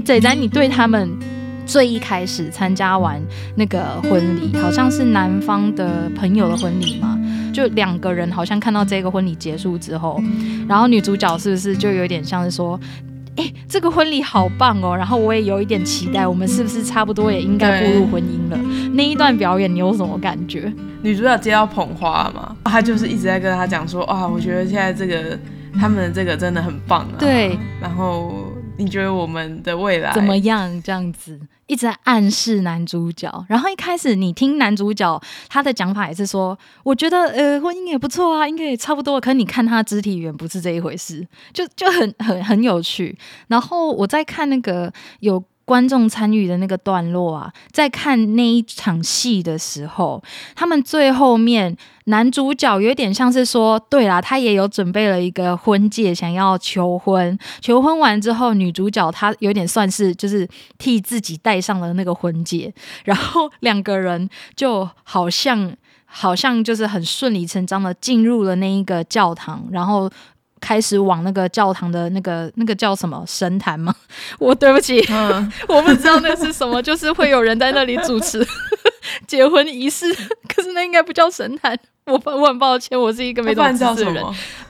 仔仔，你对他们最一开始参加完那个婚礼，好像是男方的朋友的婚礼嘛，就两个人好像看到这个婚礼结束之后，然后女主角是不是就有点像是说，哎，这个婚礼好棒哦，然后我也有一点期待，我们是不是差不多也应该步入婚姻了？那一段表演你有什么感觉？女主角接到捧花嘛，她就是一直在跟她讲说，啊，我觉得现在这个他们的这个真的很棒啊。对，然后你觉得我们的未来怎么样？这样子一直在暗示男主角。然后一开始你听男主角他的讲法也是说，我觉得婚姻也不错啊，应该也差不多。可是你看他肢体语言不是这一回事，就很有趣。然后我在看那个有观众参与的那个段落啊，在看那一场戏的时候，他们最后面男主角有点像是说，对啦，他也有准备了一个婚戒，想要求婚。求婚完之后，女主角她有点算是就是替自己戴上了那个婚戒，然后两个人就好像就是很顺理成章的进入了那一个教堂，然后开始往那个教堂的那个叫什么神坛吗？我对不起，我不知道那是什么，就是会有人在那里主持结婚仪式，可是那应该不叫神坛。我很抱歉，我是一个没懂知识的人，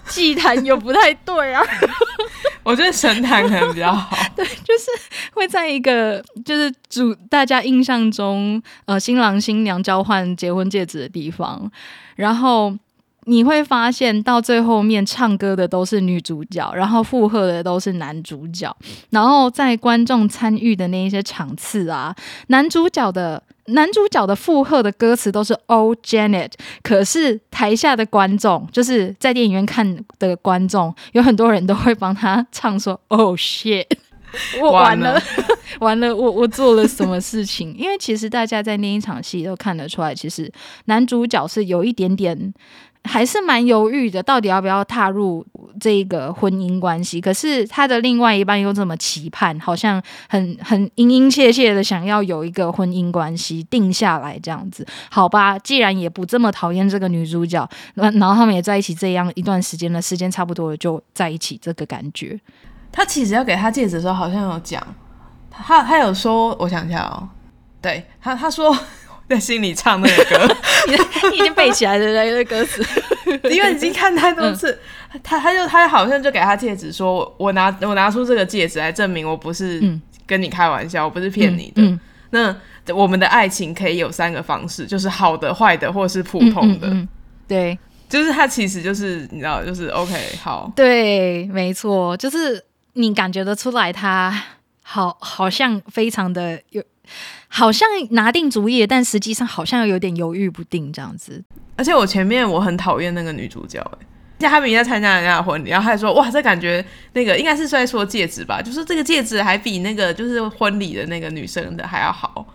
祭坛又不太对啊。我觉得神坛可能比较好。对，就是会在一个就是大家印象中新郎新娘交换结婚戒指的地方，然后你会发现到最后面唱歌的都是女主角，然后附和的都是男主角，然后在观众参与的那一些场次啊，男主角的附和的歌词都是 Oh Janet， 可是台下的观众就是在电影院看的观众，有很多人都会帮他唱说 Oh shit， 我完了，我做了什么事情？因为其实大家在那一场戏都看得出来，其实男主角是有一点点还是蛮犹豫的，到底要不要踏入这个婚姻关系，可是他的另外一半又这么期盼，好像很殷殷切切的想要有一个婚姻关系定下来这样子。好吧，既然也不这么讨厌这个女主角，然后他们也在一起这样一段时间了，时间差不多了就在一起，这个感觉。他其实要给他戒指的时候好像有讲，他有说，我想一下哦，对，他说在心里唱那个歌你已经背起来了那个歌词因为已经看太多次、他好像就给他戒指说，我拿出这个戒指来证明我不是跟你开玩笑，我不是骗你的、那我们的爱情可以有3个方式，就是好的、坏的或是普通的。对，就是他其实就是你知道，就是 OK 好，对，没错，就是你感觉得出来他好像非常的有，好像拿定主意，但实际上好像有点犹豫不定这样子。而且我前面我很讨厌那个女主角，她明明在参加人家的婚礼，然后她说哇，这感觉那个应该是在说戒指吧，就是这个戒指还比那个就是婚礼的那个女生的还要好，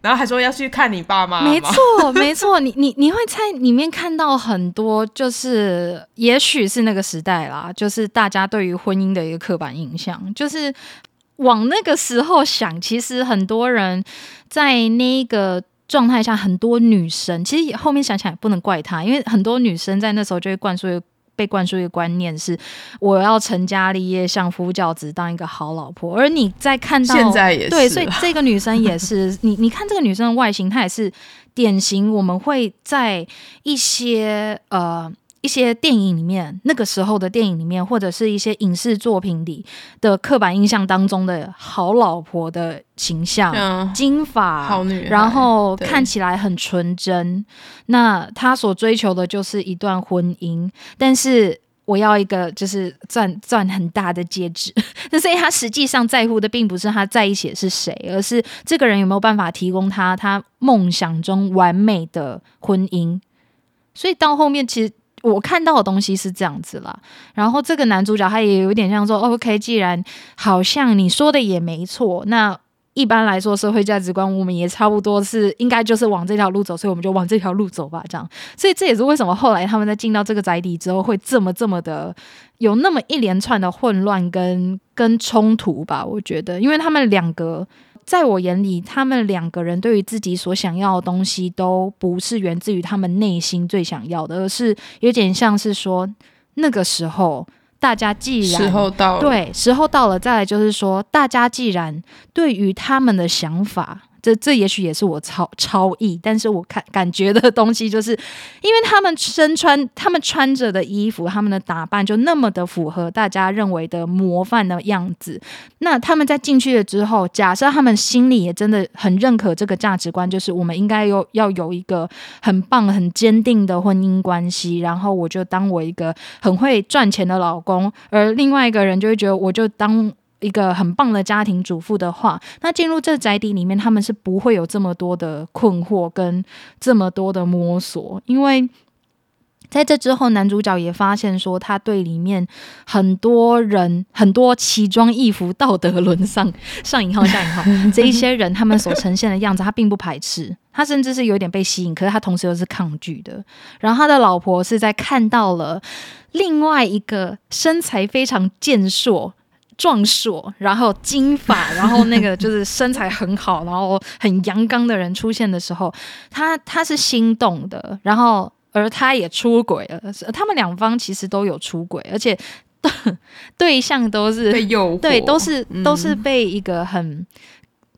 然后还说要去看你爸妈。没错没错，你会在里面看到很多，就是也许是那个时代啦，就是大家对于婚姻的一个刻板印象，就是往那个时候想，其实很多人在那个状态下，很多女生其实后面想想也不能怪她，因为很多女生在那时候就会被灌输一个观念是，我要成家立业，相夫教子，当一个好老婆。而你在看到现在也是对，所以这个女生也是你看这个女生的外形，她也是典型我们会在一些电影里面，那个时候的电影里面，或者是一些影视作品里的刻板印象当中的好老婆的形象、金发好女孩，然后看起来很纯真，那她所追求的就是一段婚姻，但是我要一个就是赚很大的戒指，但是他实际上在乎的并不是他在一起的是谁，而是这个人有没有办法提供他梦想中完美的婚姻。所以到后面其实我看到的东西是这样子啦，然后这个男主角他也有点像说 OK， 既然好像你说的也没错，那一般来说社会价值观我们也差不多是应该就是往这条路走，所以我们就往这条路走吧这样。所以这也是为什么后来他们在进到这个宅邸之后会这么的有那么一连串的混乱跟冲突吧。我觉得因为他们两个在我眼里，他们两个人对于自己所想要的东西都不是源自于他们内心最想要的，而是有点像是说那个时候大家既然时候到了，对，时候到了，再来就是说大家既然对于他们的想法，这也许也是我超意，但是我感觉的东西，就是因为他们穿着的衣服，他们的打扮就那么的符合大家认为的模范的样子，那他们在进去了之后，假设他们心里也真的很认可这个价值观，就是我们应该要有一个很棒很坚定的婚姻关系，然后我就当我一个很会赚钱的老公，而另外一个人就会觉得我就当一个很棒的家庭主妇的话，那进入这宅邸里面，他们是不会有这么多的困惑跟这么多的摸索，因为在这之后男主角也发现说他对里面很多人，很多奇装异服道德沦丧上引号下引号这一些人他们所呈现的样子他并不排斥，他甚至是有点被吸引，可是他同时又是抗拒的。然后他的老婆是在看到了另外一个身材非常健硕壮硕，然后金发，然后那个就是身材很好然后很阳刚的人出现的时候，他是心动的，然后而他也出轨了，他们两方其实都有出轨，而且对象都是被诱惑，对，都是被一个很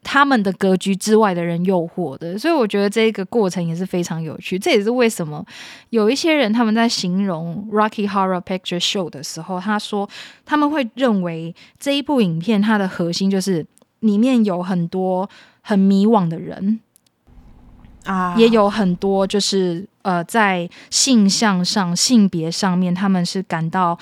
他们的格局之外的人诱惑的，所以我觉得这个过程也是非常有趣。这也是为什么有一些人他们在形容 Rocky Horror Picture Show 的时候，他说他们会认为这一部影片它的核心就是里面有很多很迷惘的人啊，也有很多就是在性向上性别上面他们是感到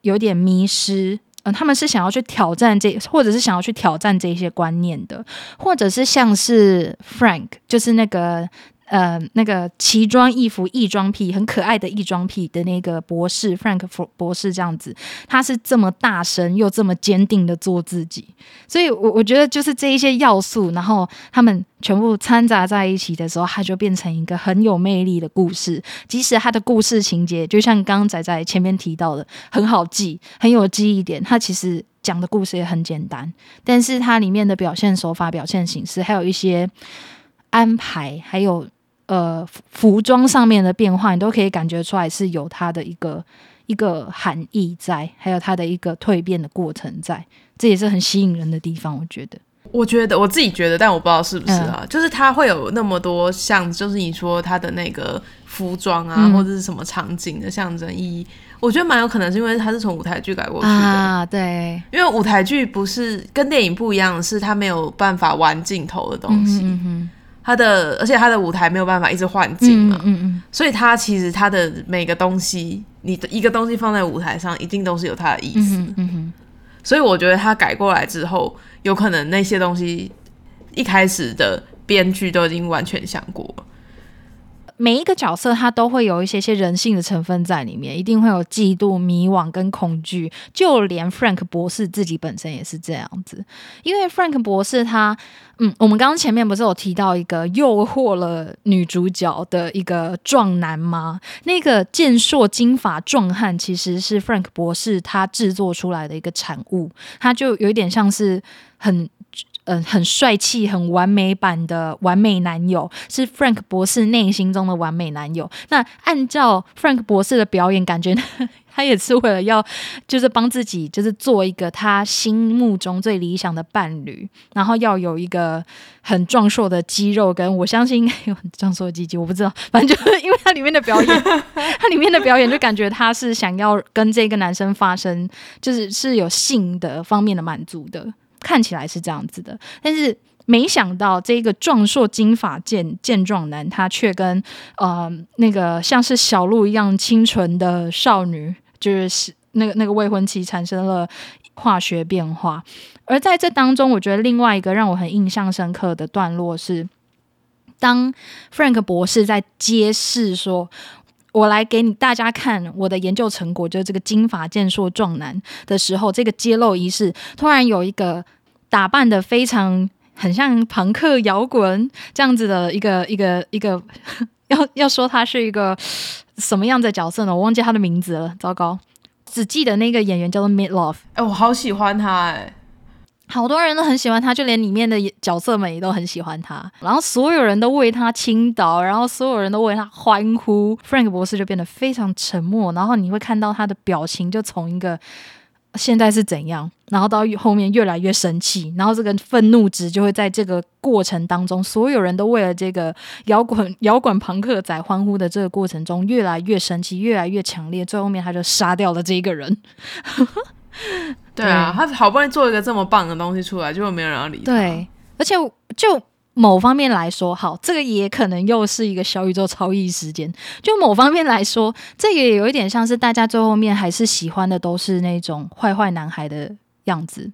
有点迷失，他们是想要去挑战或者是想要去挑战这些观念的，或者是像是 Frank 就是那个奇装异服异装癖很可爱的异装癖的那个博士 Frank 博士这样子，他是这么大声又这么坚定的做自己，所以我觉得就是这一些要素，然后他们全部掺杂在一起的时候，它就变成一个很有魅力的故事。即使它的故事情节就像刚刚仔仔前面提到的很好记很有记忆点，它其实讲的故事也很简单，但是它里面的表现手法表现形式还有一些安排还有服装上面的变化，你都可以感觉出来是有它的一个含义在，还有它的一个蜕变的过程在，这也是很吸引人的地方。我觉得我自己觉得，但我不知道是不是啊，就是它会有那么多像就是你说它的那个服装啊，或者是什么场景的象征意义，我觉得蛮有可能是因为它是从舞台剧改过去的啊，对，因为舞台剧不是跟电影不一样，是它没有办法玩镜头的东西，而且他的舞台没有办法一直换景嘛，所以他其实他的每个东西，你一个东西放在舞台上一定都是有他的意思，所以我觉得他改过来之后，有可能那些东西一开始的编剧都已经完全想过了。每一个角色他都会有一些人性的成分在里面，一定会有嫉妒迷惘跟恐惧，就连 Frank 博士自己本身也是这样子。因为 Frank 博士他我们刚刚前面不是有提到一个诱惑了女主角的一个壮男吗？那个健硕金发壮汉其实是 Frank 博士他制作出来的一个产物，他就有点像是很帅气很完美版的完美男友，是 Frank 博士内心中的完美男友。那按照 Frank 博士的表演，感觉他也是为了要就是帮自己就是做一个他心目中最理想的伴侣，然后要有一个很壮硕的肌肉，跟我相信应该有很壮硕的肌肉，我不知道，反正就是因为他里面的表演他里面的表演就感觉他是想要跟这个男生发生就是有性的方面的满足的，看起来是这样子的。但是没想到这个壮硕金发健壮男，他却跟那个像是小鹿一样清纯的少女，就是那个未婚妻产生了化学变化。而在这当中，我觉得另外一个让我很印象深刻的段落是，当 Frank 博士在揭示说，我来给你大家看我的研究成果，就是这个金发健硕壮男的时候，这个揭露仪式突然有一个打扮的非常很像朋克摇滚这样子的一个要说他是一个什么样的角色呢？我忘记他的名字了，糟糕，只记得那个演员叫做 Mid Love。 我好喜欢他好多人都很喜欢他，就连里面的角色们也都很喜欢他，然后所有人都为他倾倒，然后所有人都为他欢呼。 Frank 博士就变得非常沉默，然后你会看到他的表情就从一个现在是怎样，然后到后面越来越生气，然后这个愤怒值就会在这个过程当中，所有人都为了这个摇滚朋克仔欢呼的这个过程中越来越生气，越来越强烈，最后面他就杀掉了这一个人。对啊，他好不容易做一个这么棒的东西出来，结果没有人要理他。对，而且就某方面来说，好，这个也可能又是一个小宇宙超异时间，就某方面来说这也有一点像是大家最后面还是喜欢的都是那种坏坏男孩的样子。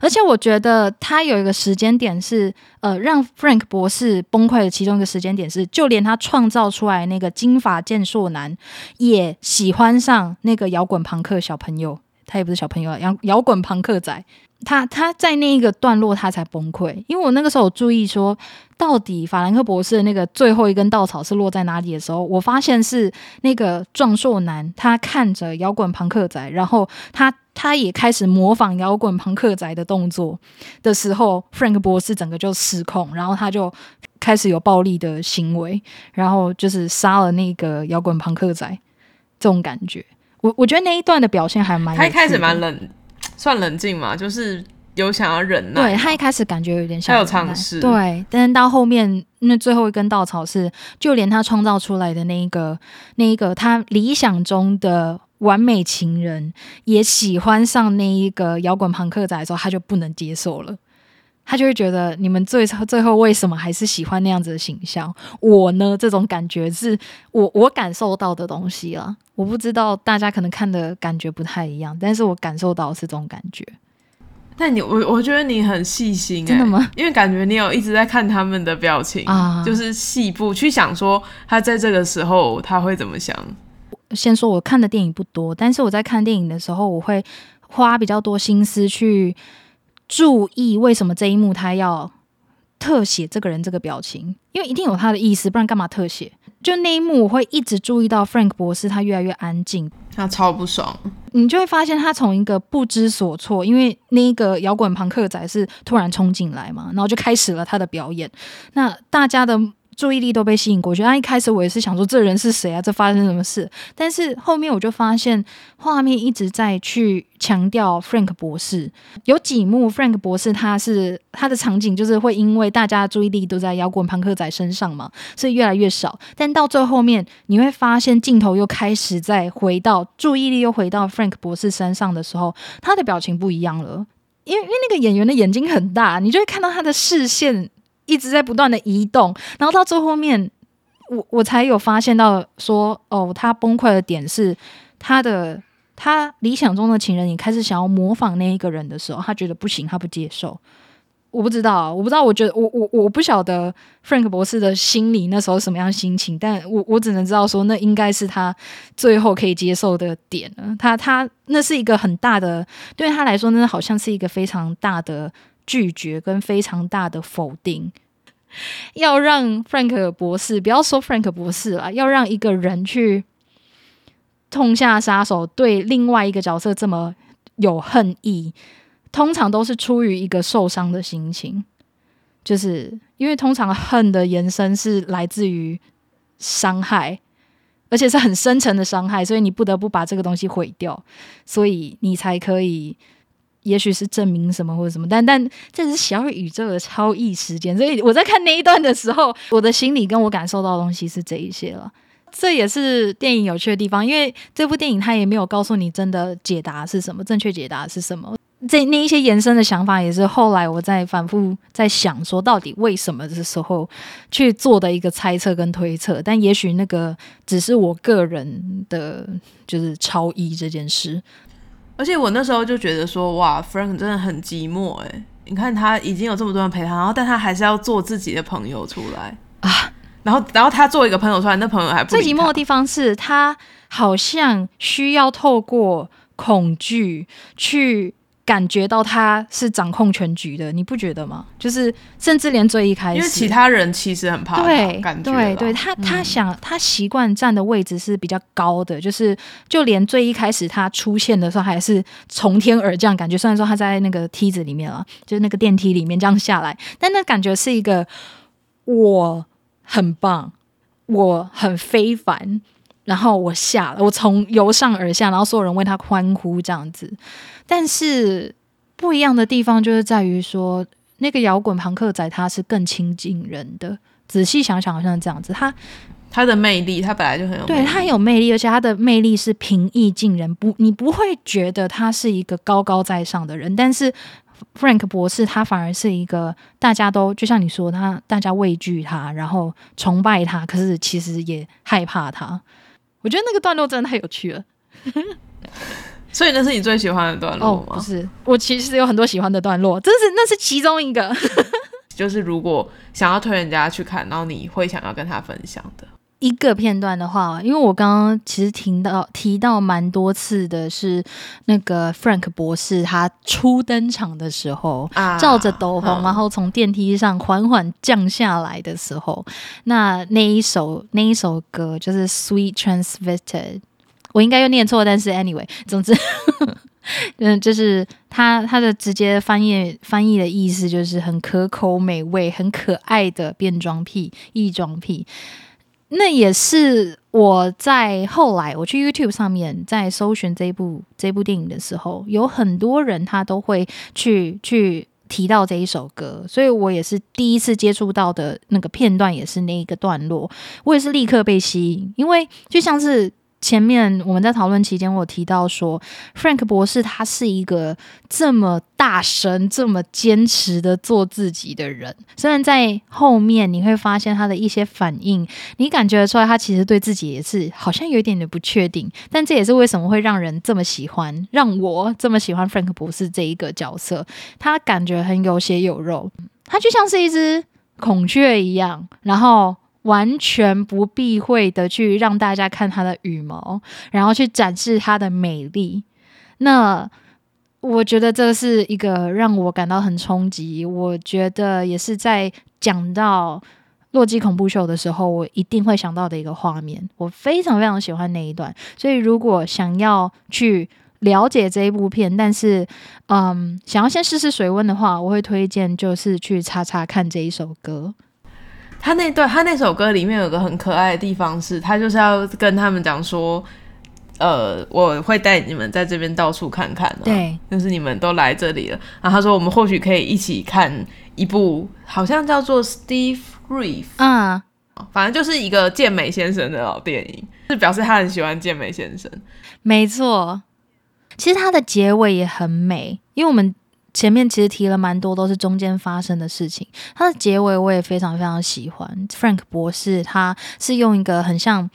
而且我觉得他有一个时间点是让 Frank 博士崩溃的其中一个时间点是，就连他创造出来那个金发健硕男也喜欢上那个摇滚朋克小朋友，他也不是小朋友，摇滚朋克仔。他在那一个段落他才崩溃，因为我那个时候有注意说到底法兰克博士的那个最后一根稻草是落在哪里的时候，我发现是那个壮硕男他看着摇滚朋克仔，然后他也开始模仿摇滚朋克仔的动作的时候， Frank 博士整个就失控，然后他就开始有暴力的行为，然后就是杀了那个摇滚朋克仔。这种感觉我觉得那一段的表现还蛮有趣的，他一开始蛮冷静嘛，就是有想要忍耐。对，他一开始感觉有点想忍耐，他有尝试。对，但是到后面那最后一根稻草是，就连他创造出来的那一个他理想中的完美情人也喜欢上那一个摇滚朋克仔的时候，他就不能接受了。他就会觉得你们最后为什么还是喜欢那样子的形象，我呢，这种感觉是我感受到的东西啦。我不知道大家可能看的感觉不太一样，但是我感受到的是这种感觉。但我觉得你很细心、欸、真的吗？因为感觉你有一直在看他们的表情、就是细部去想说他在这个时候他会怎么想。先说我看的电影不多，但是我在看电影的时候我会花比较多心思去注意为什么这一幕他要特写这个人这个表情，因为一定有他的意思，不然干嘛特写。就那一幕我会一直注意到 Frank 博士他越来越安静，他超不爽，你就会发现他从一个不知所措，因为那个摇滚朋克仔是突然冲进来嘛，然后就开始了他的表演，那大家的注意力都被吸引过去。他一开始我也是想说这人是谁啊，这发生什么事，但是后面我就发现画面一直在去强调 Frank 博士。有几幕 Frank 博士他的场景就是会因为大家的注意力都在摇滚朋克仔身上嘛，所以越来越少，但到最后面你会发现镜头又开始在回到注意力又回到 Frank 博士身上的时候，他的表情不一样了。因为那个演员的眼睛很大，你就会看到他的视线一直在不断的移动，然后到最后面我才有发现到说，哦，他崩溃的点是他理想中的情人也开始想要模仿那一个人的时候，他觉得不行，他不接受。我不知道，我觉得我不晓得 Frank 博士的心里那时候什么样的心情，但我只能知道说那应该是他最后可以接受的点了。他那是一个很大的，对他来说那好像是一个非常大的拒绝跟非常大的否定。要让 Frank 博士，不要说 Frank 博士啦，要让一个人去痛下杀手，对另外一个角色这么有恨意，通常都是出于一个受伤的心情，就是因为通常恨的延伸是来自于伤害，而且是很深沉的伤害，所以你不得不把这个东西毁掉，所以你才可以也许是证明什么或者什么，但这是小宇宙的超异时间，所以我在看那一段的时候，我的心里跟我感受到的东西是这一些了。这也是电影有趣的地方，因为这部电影它也没有告诉你真的解答是什么，正确解答是什么。那一些延伸的想法也是后来我在反复在想说到底为什么的时候去做的一个猜测跟推测，但也许那个只是我个人的就是超异这件事。而且我那时候就觉得说，哇 Frank 真的很寂寞耶，你看他已经有这么多人陪他，然后但他还是要做自己的朋友出来啊。然后他做一个朋友出来，那朋友还不理他。最寂寞的地方是他好像需要透过恐惧去感觉到他是掌控全局的，你不觉得吗？就是甚至连最一开始，因为其他人其实很怕他，对，感觉对对，他习惯站的位置是比较高的，就是就连最一开始他出现的时候还是从天而降感觉，虽然说他在那个梯子里面啊，就是那个电梯里面这样下来，但那感觉是一个我很棒，我很非凡，然后我下了，我从由上而下，然后所有人为他欢呼这样子。但是不一样的地方就是在于说，那个摇滚朋克仔他是更亲近人的，仔细想想好像这样子，他的魅力，他本来就很有魅力，对，他很有魅力，而且他的魅力是平易近人，你不会觉得他是一个高高在上的人。但是 Frank 博士他反而是一个大家都就像你说他，大家畏惧他，然后崇拜他，可是其实也害怕他。我觉得那个段落真的太有趣了。所以那是你最喜欢的段落吗？哦，不是，我其实有很多喜欢的段落，那是其中一个。就是如果想要推人家去看，然后你会想要跟他分享的一个片段的话，因为我刚刚其实提到蛮多次的是那个 Frank 博士他初登场的时候，照着斗篷，然后从电梯上缓缓降下来的时候，那一首歌就是 Sweet Transvested， 我应该又念错，但是 anyway 总之就是他的直接翻译的意思就是很可口美味很可爱的变装癖异装癖。那也是我在后来我去 YouTube 上面在搜寻这部电影的时候，有很多人他都会去提到这一首歌，所以我也是第一次接触到的那个片段也是那一个段落，我也是立刻被吸引。因为就像是前面我们在讨论期间我有提到说 Frank 博士他是一个这么大声这么坚持的做自己的人，虽然在后面你会发现他的一些反应，你感觉出来他其实对自己也是好像有点的不确定，但这也是为什么会让人这么喜欢，让我这么喜欢 Frank 博士这一个角色。他感觉很有血有肉，他就像是一只孔雀一样，然后完全不避讳的去让大家看他的羽毛，然后去展示他的美丽。那我觉得这是一个让我感到很冲击，我觉得也是在讲到洛基恐怖秀的时候我一定会想到的一个画面，我非常非常喜欢那一段。所以如果想要去了解这一部片，但是想要先试试水温的话，我会推荐就是去查查看这一首歌。他那首歌里面有个很可爱的地方是，他就是要跟他们讲说，我会带你们在这边到处看看，对，就是你们都来这里了，然后他说我们或许可以一起看一部好像叫做 Steve Reeves， 反正就是一个健美先生的老电影，是表示他很喜欢健美先生。没错，其实他的结尾也很美，因为我们前面其实提了蛮多都是中间发生的事情，他的结尾我也非常非常喜欢。 Frank 博士他是用一个很像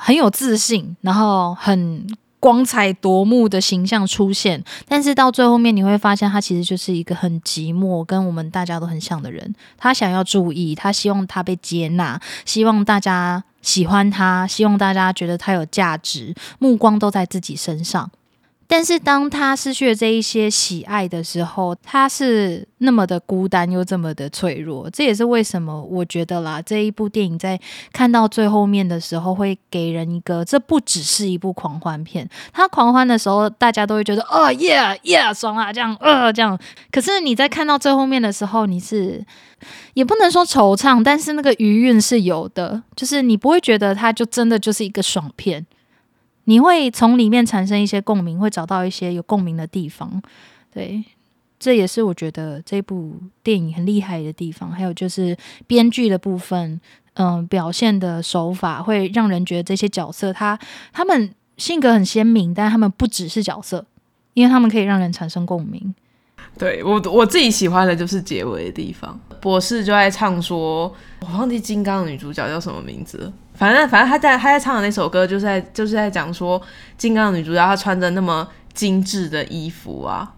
很有自信然后很光彩夺目的形象出现，但是到最后面你会发现他其实就是一个很寂寞跟我们大家都很像的人，他想要注意，他希望他被接纳，希望大家喜欢他，希望大家觉得他有价值，目光都在自己身上。但是当他失去了这一些喜爱的时候，他是那么的孤单又这么的脆弱。这也是为什么我觉得啦，这一部电影在看到最后面的时候会给人一个，这不只是一部狂欢片，他狂欢的时候大家都会觉得哦 yeah yeah 爽啊这样这样，可是你在看到最后面的时候，你是也不能说惆怅，但是那个余韵是有的，就是你不会觉得他就真的就是一个爽片，你会从里面产生一些共鸣，会找到一些有共鸣的地方。对，这也是我觉得这部电影很厉害的地方。还有就是编剧的部分，表现的手法会让人觉得这些角色他们性格很鲜明，但他们不只是角色，因为他们可以让人产生共鸣。对，我自己喜欢的就是结尾的地方，博士就在唱说，我忘记金刚的女主角叫什么名字了，反正他在唱的那首歌就是在讲说，金刚的女主角她穿着那么精致的衣服啊，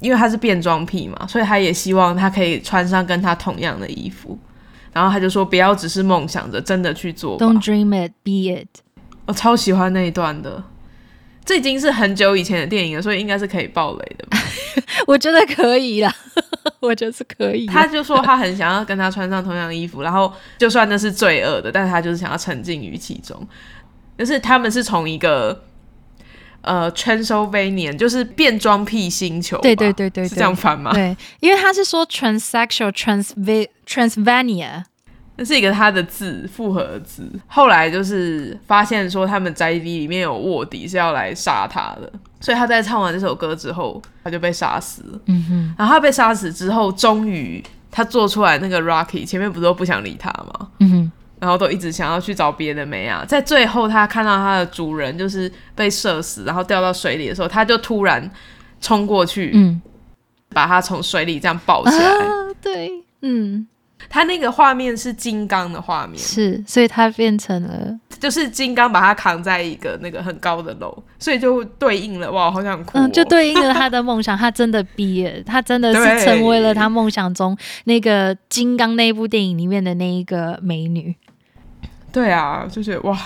因为她是变装癖嘛，所以她也希望她可以穿上跟她同样的衣服，然后她就说不要只是梦想着，真的去做吧， Don't dream it, be it。 我超喜欢那一段的，这已经是很久以前的电影了，所以应该是可以爆雷的吧？我觉得可以啦，我觉得是可以。他就说他很想要跟他穿上同样的衣服，然后就算那是罪恶的，但是他就是想要沉浸于其中。就是他们是从一个Transylvania 就是变装癖星球吧，对对对 对, 对，是这样翻吗？对，因为他是说 transsexual Transylvania。那是一个他的字复合字，后来就是发现说他们宅邸里面有卧底是要来杀他的，所以他在唱完这首歌之后他就被杀死了。嗯哼，然后他被杀死之后，终于他做出来那个 Rocky 前面不是都不想理他吗？嗯哼，然后都一直想要去找别的妹啊，在最后他看到他的主人就是被射死然后掉到水里的时候，他就突然冲过去，嗯，把他从水里这样抱起来，啊，对，嗯，他那个画面是金刚的画面，是，所以他变成了就是金刚把他扛在一个那个很高的楼，所以就对应了，哇好想哭，哦，嗯，就对应了他的梦想。他真的be it，他真的是成为了他梦想中那个金刚那部电影里面的那一个美女。对啊，就觉得哇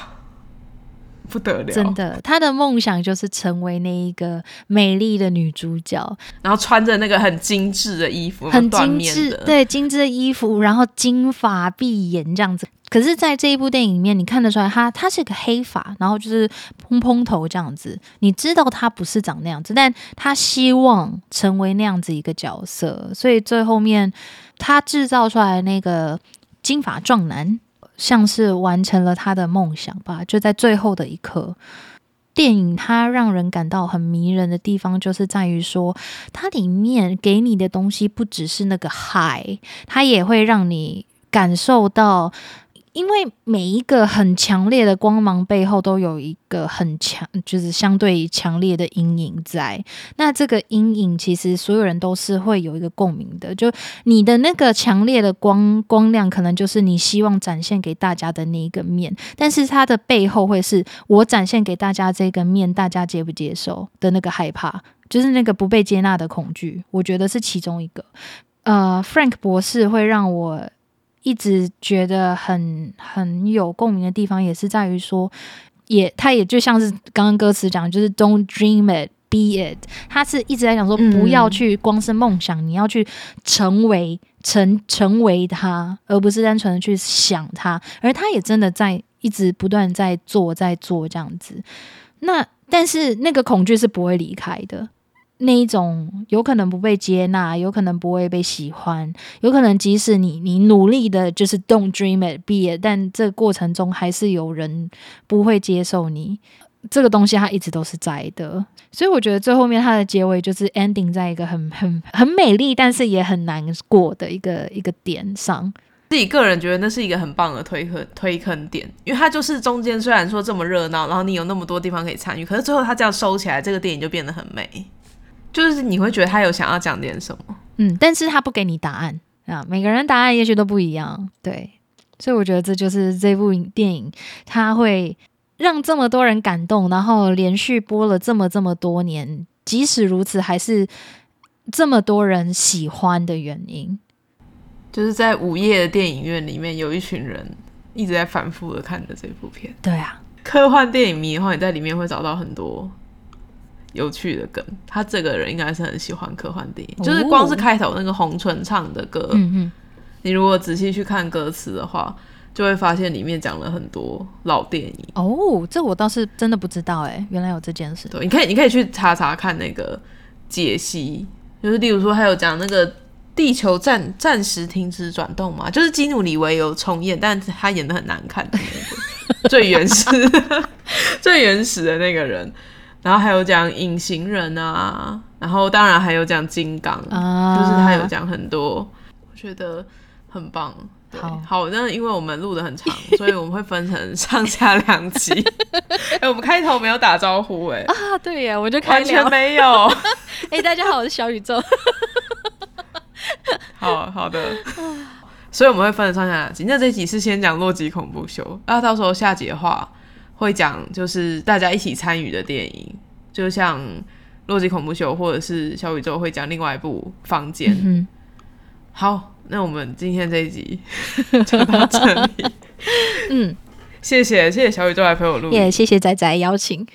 不得了，真的，她的梦想就是成为那一个美丽的女主角，然后穿着那个很精致的衣服，很精致，对，精致的衣服，然后金发碧眼这样子。可是在这一部电影里面你看得出来她是个黑发，然后就是蓬蓬头这样子，你知道她不是长那样子，但她希望成为那样子一个角色，所以最后面她制造出来那个金发壮男像是完成了他的梦想吧，就在最后的一刻。电影它让人感到很迷人的地方就是在于说，它里面给你的东西不只是那个 high， 它也会让你感受到，因为每一个很强烈的光芒背后都有一个很强，就是相对强烈的阴影在。那这个阴影其实所有人都是会有一个共鸣的，就你的那个强烈的光亮可能就是你希望展现给大家的那一个面，但是它的背后会是我展现给大家这个面，大家接不接受的那个害怕，就是那个不被接纳的恐惧，我觉得是其中一个。Frank 博士会让我一直觉得很有共鸣的地方也是在于说，他也就像是刚刚歌词讲，就是 Don't dream it, be it， 他是一直在讲说不要去光是梦想，你要去成为他，而不是单纯的去想他，而他也真的在一直不断在做这样子。那但是那个恐惧是不会离开的，那一种有可能不被接纳，有可能不会被喜欢，有可能即使你努力的就是 don't dream it be it， 但这个过程中还是有人不会接受你，这个东西它一直都是在的。所以我觉得最后面它的结尾就是 ending 在一个很美丽但是也很难过的一个点上。自己个人觉得那是一个很棒的推坑点，因为它就是中间虽然说这么热闹，然后你有那么多地方可以参与，可是最后它这样收起来，这个电影就变得很美，就是你会觉得他有想要讲点什么，嗯，但是他不给你答案啊，每个人答案也许都不一样，对，所以我觉得这就是这部电影，它会让这么多人感动，然后连续播了这么多年，即使如此，还是这么多人喜欢的原因，就是在午夜的电影院里面，有一群人一直在反复的看着这部片。对啊，科幻电影迷的话，你在里面会找到很多有趣的梗，他这个人应该是很喜欢科幻电影，就是光是开头那个红唇唱的歌，嗯，你如果仔细去看歌词的话，就会发现里面讲了很多老电影。哦，这我倒是真的不知道耶，原来有这件事。对，你可以去查查看那个解析，就是例如说还有讲那个地球暂时停止转动嘛，就是基努里维有重演，但他演得很难看的那个最原始的那个人，然后还有讲隐形人啊，然后当然还有讲金刚啊，就是他有讲很多，我觉得很棒。对，好，那因为我们录得很长，所以我们会分成上下两集。我们开头没有打招呼耶，啊对耶，我就开聊完全没有。大家好，我是小宇宙。好的。所以我们会分成上下两集，那这集是先讲洛基恐怖秀，那到时候下集的话会讲就是大家一起参与的电影，就像洛基恐怖秀或者是小宇宙会讲另外一部房间，嗯，好，那我们今天这一集就到这里。嗯，谢谢小宇宙来陪我录，也谢谢仔仔邀请。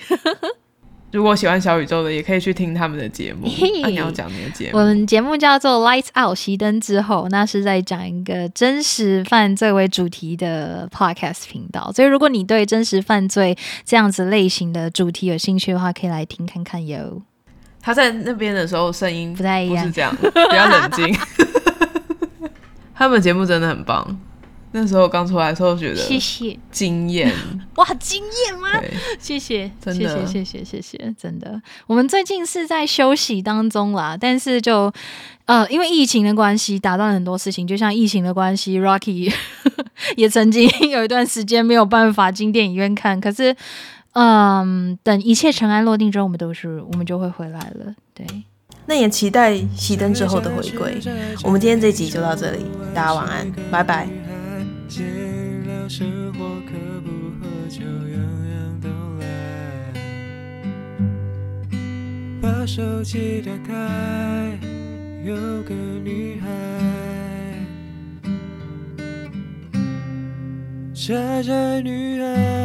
如果喜欢小宇宙的也可以去听他们的节目。那你要讲你的节目？我们节目叫做 Lights Out 熄灯之后，那是在讲一个真实犯罪为主题的 podcast 频道，所以如果你对真实犯罪这样子类型的主题有兴趣的话，可以来听看看哟。他在那边的时候声音不太一样，不是这样，比较冷静。他们节目真的很棒，那时候刚出来的时候觉得惊艳。哇，惊艳吗？谢谢，真的谢谢谢谢谢谢，真的。我们最近是在休息当中啦，但是就因为疫情的关系打断很多事情，就像疫情的关系 Rocky 也曾经有一段时间没有办法进电影院看，可是等一切尘埃落定之后，我们就会回来了。对，那也期待熄灯之后的回归。我们今天这集就到这里，大家晚安，拜拜。戒了生活，可不喝酒，样样都来。把手机打开，有个女孩，宅宅女孩。